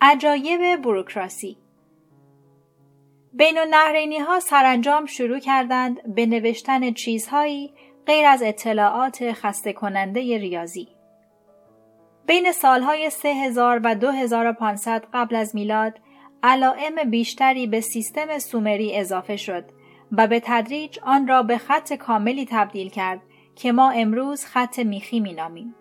عجایب بوروکراسی. بین‌النهرینی‌ها سرانجام شروع کردند به نوشتن چیزهایی غیر از اطلاعات خسته کننده ریاضی. بین سالهای 3000 و 2500 قبل از میلاد علائم بیشتری به سیستم سومری اضافه شد و به تدریج آن را به خط کاملی تبدیل کرد که ما امروز خط میخی می‌نامیم.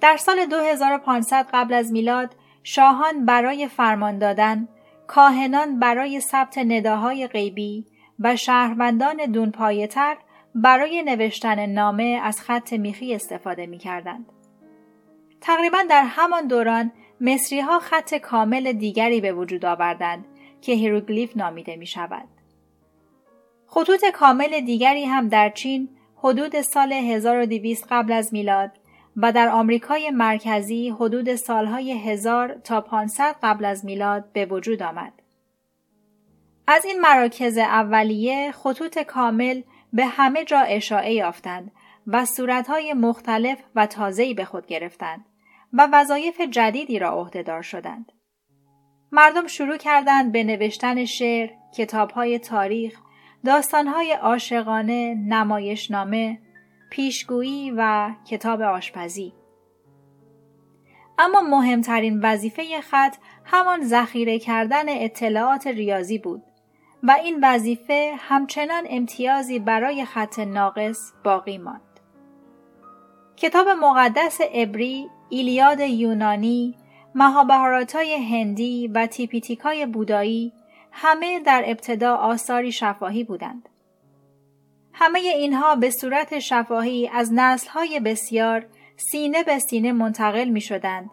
در سال 2500 قبل از میلاد شاهان برای فرمان دادن، کاهنان برای ثبت نداهای غیبی و شهروندان دونپایه‌تر برای نوشتن نامه از خط میخی استفاده می‌کردند. تقریباً در همان دوران مصری‌ها خط کامل دیگری به وجود آوردند که هیروگلیف نامیده می‌شود. خطوط کامل دیگری هم در چین حدود سال 1200 قبل از میلاد و در آمریکای مرکزی حدود سالهای 1000 تا 500 قبل از میلاد به وجود آمد. از این مراکز اولیه خطوط کامل به همه جا اشاعه یافتند و صورت‌های مختلف و تازه‌ای به خود گرفتند و وظایف جدیدی را عهده‌دار شدند. مردم شروع کردند به نوشتن شعر، کتاب‌های تاریخ، داستان‌های عاشقانه، نمایشنامه، پیشگویی و کتاب آشپزی. اما مهمترین وظیفه خط همان ذخیره کردن اطلاعات ریاضی بود و این وظیفه همچنان امتیازی برای خط ناقص باقی ماند. کتاب مقدس عبری، ایلیاد یونانی، مهابهاراتای هندی و تیپیتیکای بودایی همه در ابتدا آثاری شفاهی بودند. همه اینها به صورت شفاهی از نسل‌های بسیار سینه به سینه منتقل می‌شدند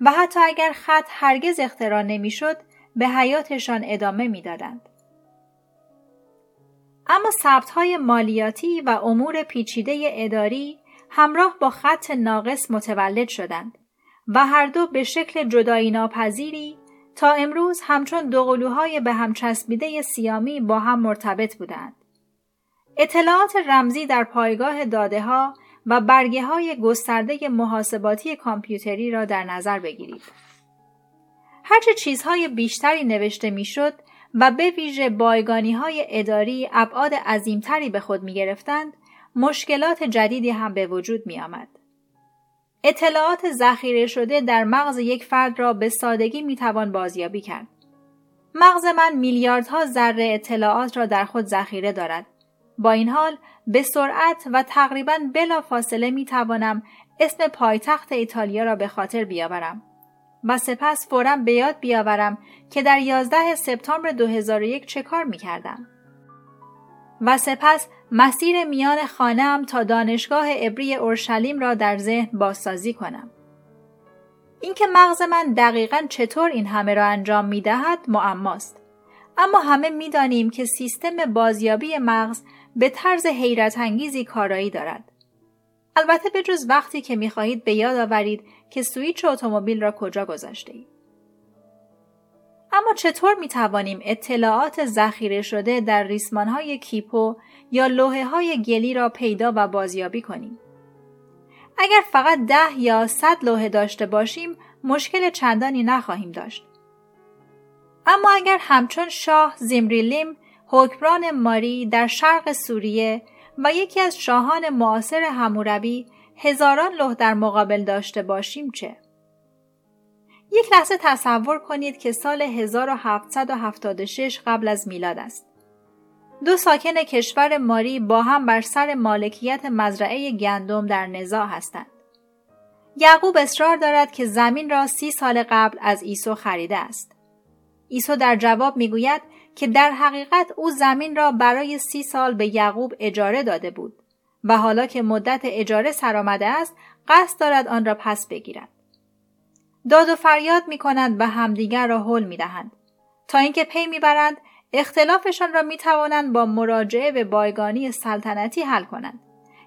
و حتی اگر خط هرگز اختراع نمی‌شد به حیاتشان ادامه می‌دادند. اما ثبت‌های مالیاتی و امور پیچیده اداری همراه با خط ناقص متولد شدند و هر دو به شکل جدایی ناپذیری تا امروز همچون دو قلوهای به هم چسبیده سیامی با هم مرتبط بودند. اطلاعات رمزی در پایگاه داده‌ها و برگه‌های گسترده محاسباتی کامپیوتری را در نظر بگیرید. هرچه چیزهای بیشتری نوشته می‌شد و به ویژه بایگانی‌های اداری ابعاد عظیمتری به خود می‌گرفتند، مشکلات جدیدی هم به وجود می‌آمد. اطلاعات ذخیره شده در مغز یک فرد را به سادگی می‌توان بازیابی کرد. مغز من میلیاردها ذره اطلاعات را در خود ذخیره دارد. با این حال به سرعت و تقریباً بلا فاصله می توانم اسم پایتخت ایتالیا را به خاطر بیاورم و سپس فوراً به یاد بیاورم که در 11 سپتامبر 2001 چه کار می کردم و سپس مسیر میان خانه‌ام تا دانشگاه عبری اورشلیم را در ذهن بازسازی کنم. اینکه مغز من دقیقاً چطور این همه را انجام می دهد معماست، اما همه می دانیم که سیستم بازیابی مغز به طرز حیرت انگیزی کارایی دارد. البته به جز وقتی که می‌خواهید به یاد آورید که سوئیچ اتومبیل را کجا گذاشته‌اید. اما چطور می‌توانیم اطلاعات ذخیره شده در ریسمان‌های کیپو یا لوحه‌های گلی را پیدا و بازیابی کنیم؟ اگر فقط 10 یا 100 لوحه داشته باشیم، مشکل چندانی نخواهیم داشت. اما اگر همچون شاه زیمریلیم، حکمران ماری در شرق سوریه و یکی از شاهان معاصر حموربی هزاران لوح در مقابل داشته باشیم چه؟ یک لحظه تصور کنید که سال 1776 قبل از میلاد است. دو ساکن کشور ماری با هم بر سر مالکیت مزرعه گندم در نزاع هستند. یعقوب اصرار دارد که زمین را 30 سال قبل از عیسی خریده است. عیسی در جواب میگوید که در حقیقت او زمین را برای 30 سال به یعقوب اجاره داده بود و حالا که مدت اجاره سر آمده است قصد دارد آن را پس بگیرد. داد و فریاد می‌کنند و همدیگر را هول می‌دهند تا اینکه پی می‌برند اختلافشان را می‌توانند با مراجعه به بایگانی سلطنتی حل کنند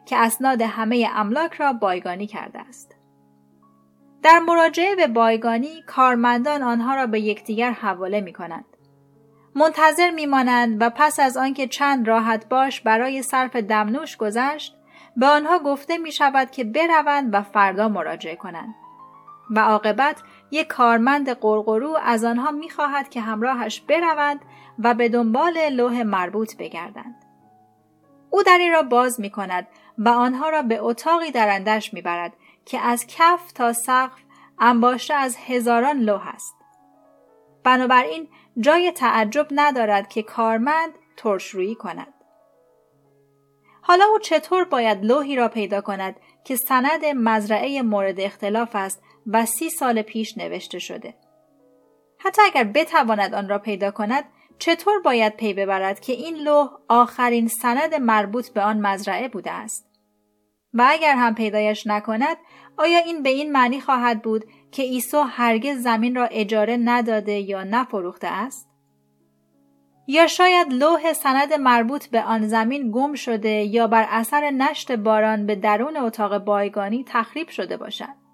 که اسناد همه املاک را بایگانی کرده است. در مراجعه به بایگانی کارمندان آنها را به یکدیگر حواله می‌کنند. منتظر می‌مانند و پس از آنکه چند راحت باش برای صرف دمنوش گذشت، به آنها گفته می‌شود که بروند و فردا مراجعه کنند. و عاقبت یک کارمند قرقرو از آنها می‌خواهد که همراهش بروند و به دنبال لوح مربوط بگردند. او دری را باز می‌کند و آنها را به اتاقی درندش می‌برد که از کف تا سقف انباشته از هزاران لوح است. بنابراین جای تعجب ندارد که کارمند ترش‌رویی کند. حالا او چطور باید لوحی را پیدا کند که سند مزرعه مورد اختلاف است و 30 سال پیش نوشته شده؟ حتی اگر بتواند آن را پیدا کند، چطور باید پی ببرد که این لوح آخرین سند مربوط به آن مزرعه بوده است؟ و اگر هم پیدایش نکند، آیا این به این معنی خواهد بود که عیسی هرگز زمین را اجاره نداده یا نفروخته است؟ یا شاید لوح سند مربوط به آن زمین گم شده یا بر اثر نشت باران به درون اتاق بایگانی تخریب شده باشد.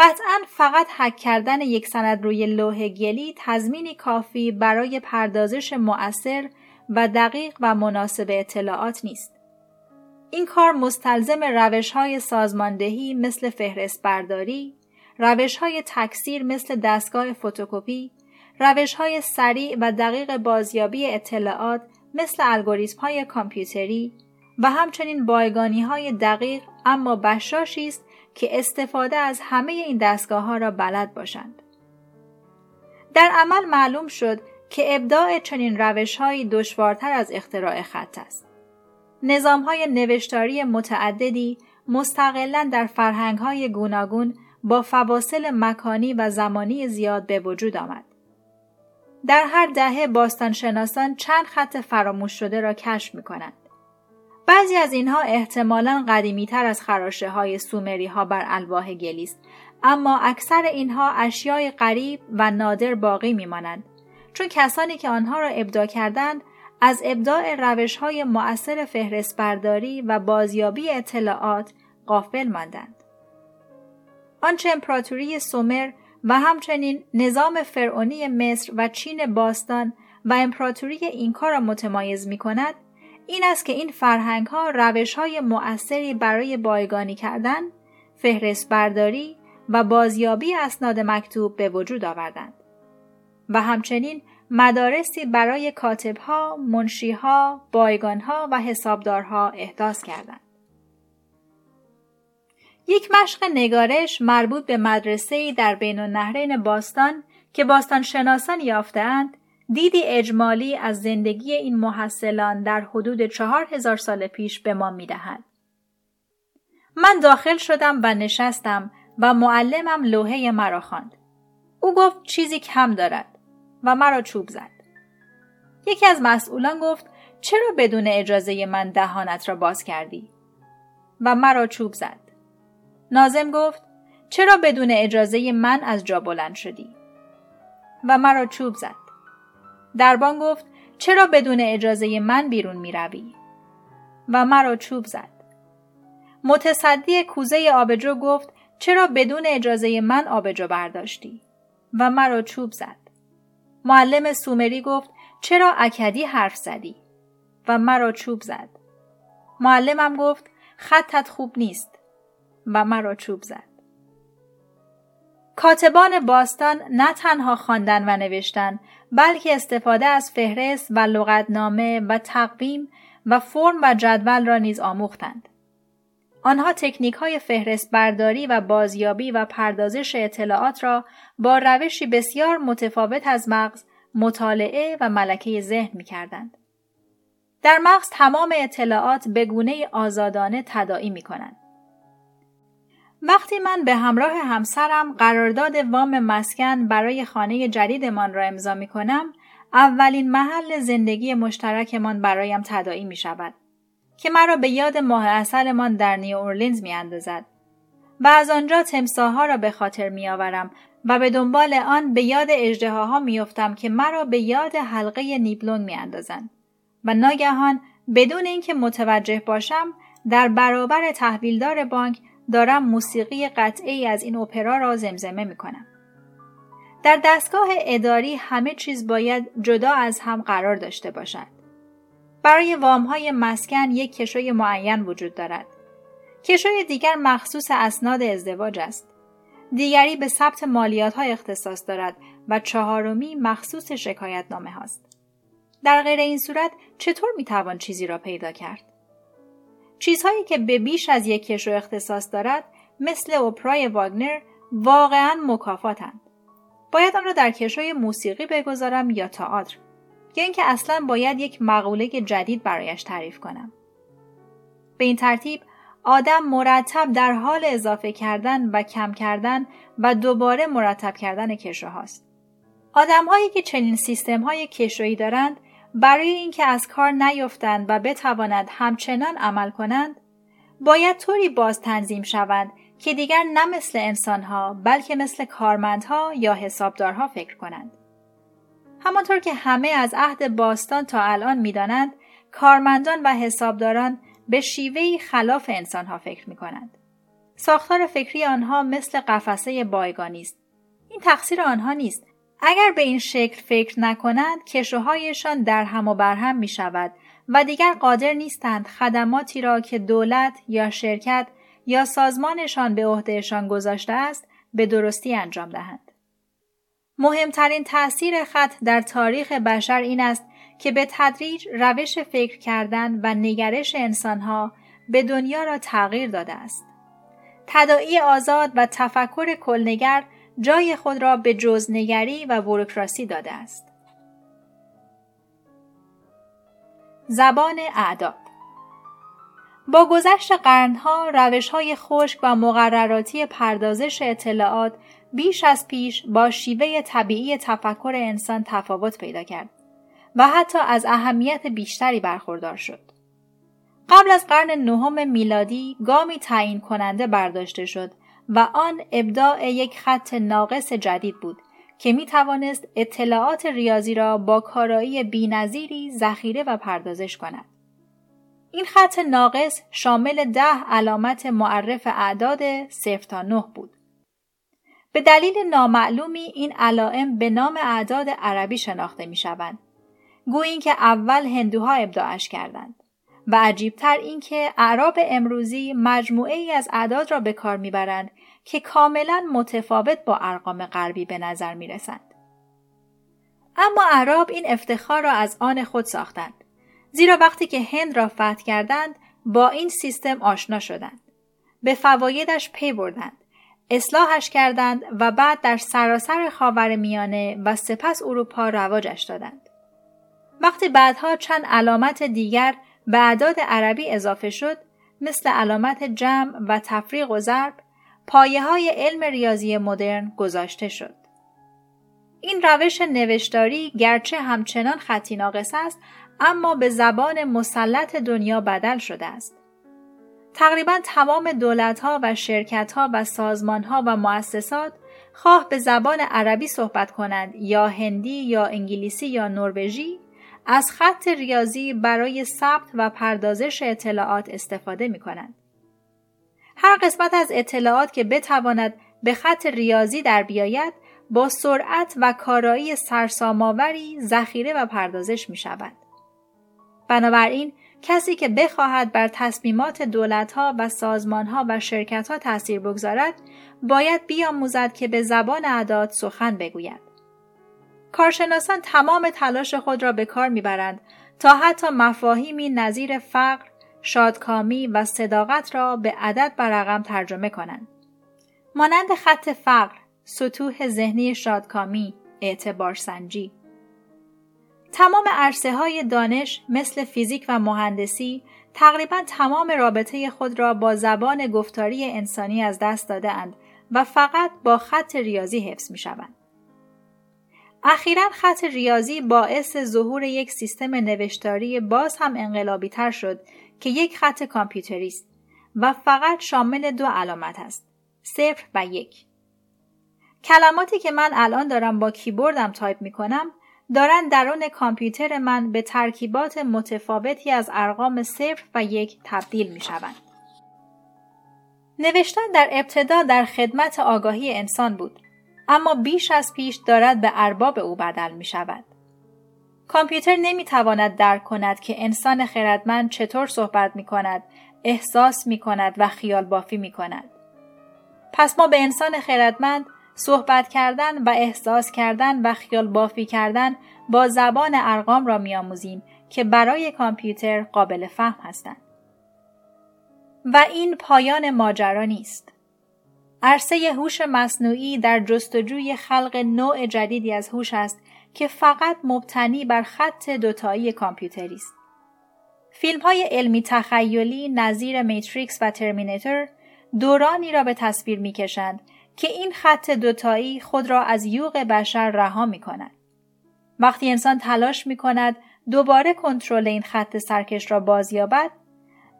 قطعاً فقط حک کردن یک سند روی لوح گلی تضمینی کافی برای پردازش مؤثر و دقیق و مناسب اطلاعات نیست. این کار مستلزم روش‌های سازماندهی مثل فهرست برداری، روش‌های تکثیر مثل دستگاه فتوکپی، روش‌های سریع و دقیق بازیابی اطلاعات مثل الگوریتم‌های کامپیوتری و همچنین بایگانی‌های دقیق اما بشاشی است که استفاده از همه این دستگاه‌ها را بلد باشند. در عمل معلوم شد که ابداع چنین روش‌هایی دشوارتر از اختراع خط است. نظام‌های نوشتاری متعددی مستقلاً در فرهنگ‌های گوناگون با فواصل مکانی و زمانی زیاد به وجود آمد. در هر دهه باستانشناسان چند خط فراموش شده را کشف می‌کنند. بعضی از اینها احتمالاً قدیمی‌تر از خراشه‌های سومری‌ها بر الواح گلی است، اما اکثر اینها اشیای غریب و نادر باقی می‌مانند، چون کسانی که آنها را ابداع کردند از ابداع روش‌های مؤثر فهرست برداری و بازیابی اطلاعات غافل ماندند. آنچه امپراتوری سومر و همچنین نظام فرعونی مصر و چین باستان و امپراتوری اینکا را متمایز می‌کند، این است که این فرهنگ‌ها روش‌های مؤثری برای بایگانی کردن، فهرست برداری و بازیابی اسناد مکتوب به وجود آوردند و همچنین مدارسی برای کاتب‌ها، منشی‌ها، بایگان‌ها و حسابدارها احداث کردند. یک مشق نگارش مربوط به مدرسه‌ای در بین‌النهرین باستان که باستانشناسان یافته‌اند، دیدی اجمالی از زندگی این محصلان در حدود 4000 سال پیش به ما می‌دهد. من داخل شدم و نشستم و معلمم لوحه مرا خواند. او گفت چیزی کم دارد و مرا چوب زد. یکی از مسئولان گفت چرا بدون اجازه من دهانت را باز کردی؟ و مرا چوب زد. ناظم گفت چرا بدون اجازه من از جا بلند شدی؟ و مرا چوب زد. دربان گفت چرا بدون اجازه من بیرون می روی؟ و مرا چوب زد. متصدی کوزه آبجو گفت چرا بدون اجازه من آبجو برداشتی؟ و مرا چوب زد. معلم سومری گفت چرا اکدی حرف زدی؟ و مرا چوب زد. معلمم گفت خطت خوب نیست و مرا چوب زد. کاتبان باستان نه تنها خواندن و نوشتن، بلکه استفاده از فهرست و لغتنامه و تقویم و فرم و جدول را نیز آموختند. آنها تکنیک‌های فهرست برداری و بازیابی و پردازش اطلاعات را با روشی بسیار متفاوت از مغز، مطالعه و ملکه ذهن می‌کردند. در مغز تمام اطلاعات به گونه آزادانه تداعی می‌کنند. وقتی من به همراه همسرم قرارداد وام مسکن برای خانه جدیدمان را امضا می‌کنم، اولین محل زندگی مشترکمان برایم تداعی می‌شود که مرا به یاد ماه عسلمان در نیو اورلینز می‌اندازد و از آنجا تمساح‌ها را به خاطر می‌آورم و به دنبال آن به یاد اژدهاها می‌افتم که مرا به یاد حلقه نیبلون می‌اندازند و ناگهان بدون اینکه متوجه باشم در برابر تحویلدار بانک دارم موسیقی قطعی از این اپرا را زمزمه می کنم. در دستگاه اداری همه چیز باید جدا از هم قرار داشته باشد. برای وام‌های مسکن یک کشوی معین وجود دارد. کشوی دیگر مخصوص اسناد ازدواج است. دیگری به ثبت مالیات ها اختصاص دارد و چهارمی مخصوص شکایت نامه هاست. در غیر این صورت چطور می توان چیزی را پیدا کرد؟ چیزهایی که به بیش از یک کشو اختصاص دارد مثل اپرای واگنر واقعاً مکافاتند. باید آن را در کشوی موسیقی بگذارم یا تئاتر، یا اینکه اصلاً باید یک مقوله جدید برایش تعریف کنم. به این ترتیب آدم مرتب در حال اضافه کردن و کم کردن و دوباره مرتب کردن کشوهاست. آدم‌هایی که چنین سیستم‌های کشویی دارند برای اینکه از کار نیفتند و بتوانند همچنان عمل کنند، باید طوری باز تنظیم شوند که دیگر نه مثل انسان‌ها بلکه مثل کارمندها یا حسابدارها فکر کنند. همانطور که همه از عهد باستان تا الان می‌دانند، کارمندان و حسابداران به شیوهی خلاف انسان‌ها فکر می‌کنند. ساختار فکری آنها مثل قفسه بایگانی است. این تقصیر آنها نیست. اگر به این شکل فکر نکنند، کشوهایشان در هم و بر هم می‌شود و دیگر قادر نیستند خدماتی را که دولت یا شرکت یا سازمانشان به عهدهشان گذاشته است به درستی انجام دهند. مهمترین تأثیر خط در تاریخ بشر این است که به تدریج روش فکر کردن و نگرش انسانها به دنیا را تغییر داده است. تداعی آزاد و تفکر کلنگر جای خود را به جزنگری و بوروکراسی داده است. زبان اعداد. با گذشت قرنها روش‌های خشک و مقرراتی پردازش اطلاعات بیش از پیش با شیوه طبیعی تفکر انسان تفاوت پیدا کرد و حتی از اهمیت بیشتری برخوردار شد. قبل از قرن نهم میلادی گامی تعیین کننده برداشته شد و آن ابداع یک خط ناقص جدید بود که می توانست اطلاعات ریاضی را با کارایی بی‌نظیری ذخیره و پردازش کند. این خط ناقص شامل 10 علامت معرف اعداد 0 تا 9 بود. به دلیل نامعلومی این علائم به نام اعداد عربی شناخته می شوند. گویا اینکه اول هندوها ابداعش کردند. و عجیبتر این که اعراب امروزی مجموعه ای از اعداد را به کار می برند که کاملا متفاوت با ارقام غربی به نظر می رسند. اما اعراب این افتخار را از آن خود ساختند. زیرا وقتی که هند را فتح کردند با این سیستم آشنا شدند. به فوایدش پی بردند. اصلاحش کردند و بعد در سراسر خاورمیانه و سپس اروپا رواجش دادند. وقتی بعدها چند علامت دیگر به اعداد عربی اضافه شد، مثل علامت جمع و تفریق و ضرب، پایه‌های علم ریاضی مدرن گذاشته شد. این روش نوشتاری گرچه همچنان خطی ناقص است، اما به زبان مسلط دنیا بدل شده است. تقریباً تمام دولت‌ها و شرکت‌ها و سازمان‌ها و مؤسسات خواه به زبان عربی صحبت کنند یا هندی یا انگلیسی یا نروژی، از خط ریاضی برای ثبت و پردازش اطلاعات استفاده می‌کنند. هر قسمت از اطلاعات که بتواند به خط ریاضی در بیاید، با سرعت و کارایی سرسام‌آوری ذخیره و پردازش می‌شود. بنابراین کسی که بخواهد بر تصمیمات دولت‌ها و سازمان‌ها و شرکت‌ها تأثیر بگذارد، باید بیاموزد که به زبان اعداد سخن بگوید. کارشناسان تمام تلاش خود را به کار می‌برند تا حتی مفاهیمی نظیر فقر، شادکامی و صداقت را به عدد و رقم ترجمه کنند. مانند خط فقر، سطوح ذهنی شادکامی، اعتبارسنجی. تمام عرصه‌های دانش مثل فیزیک و مهندسی تقریباً تمام رابطه خود را با زبان گفتاری انسانی از دست داده‌اند و فقط با خط ریاضی حفظ می‌شوند. اخیراً خط ریاضی باعث ظهور یک سیستم نوشتاری باز هم انقلابی‌تر شد که یک خط کامپیوتری است و فقط شامل 2 علامت است، 0 و 1. کلماتی که من الان دارم با کیبوردم تایپ می‌کنم، دارن درون کامپیوتر من به ترکیبات متفاوتی از ارقام 0 و 1 تبدیل می شوند. نوشتن در ابتدا در خدمت آگاهی انسان بود، اما بیش از پیش دارد به ارباب او بدل می شود. کامپیوتر نمی تواند درک کند که انسان خردمند چطور صحبت می کند، احساس می کند و خیال بافی می کند. پس ما به انسان خردمند صحبت کردن و احساس کردن و خیال بافی کردن با زبان ارقام را می‌آموزیم که برای کامپیوتر قابل فهم هستند. و این پایان ماجرا نیست. عرصه هوش مصنوعی در جستجوی خلق نوع جدیدی از هوش است که فقط مبتنی بر خط دوتایی کامپیوتری است. فیلم‌های علمی تخیلی نظیر میتریکس و ترمیناتور دورانی را به تصویر می‌کشند که این خط دوتایی خود را از یوغ بشر رها می‌کند. وقتی انسان تلاش می‌کند دوباره کنترل این خط سرکش را بازیابد،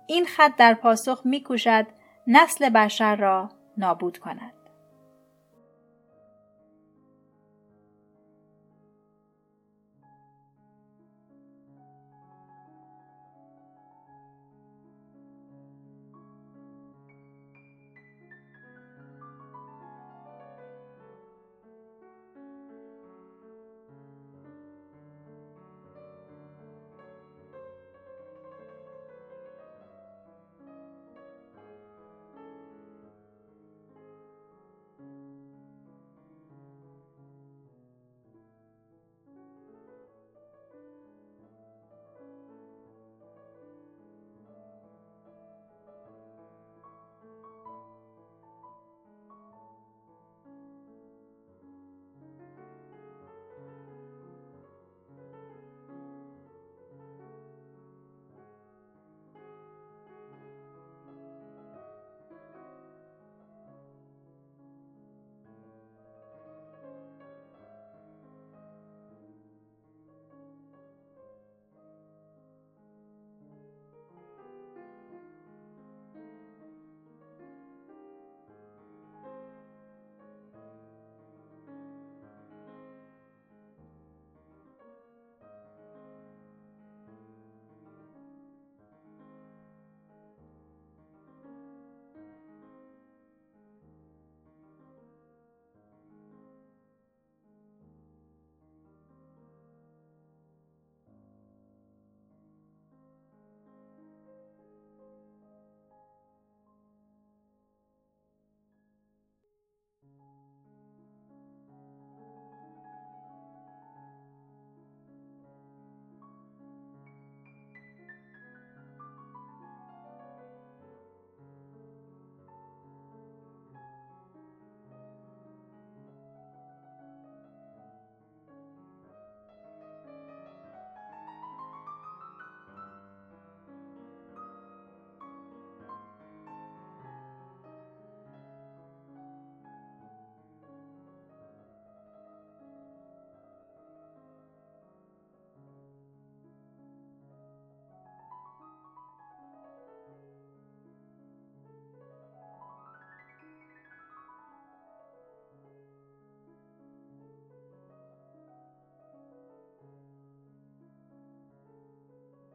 این خط در پاسخ می‌کوشد نسل بشر را نابود کند.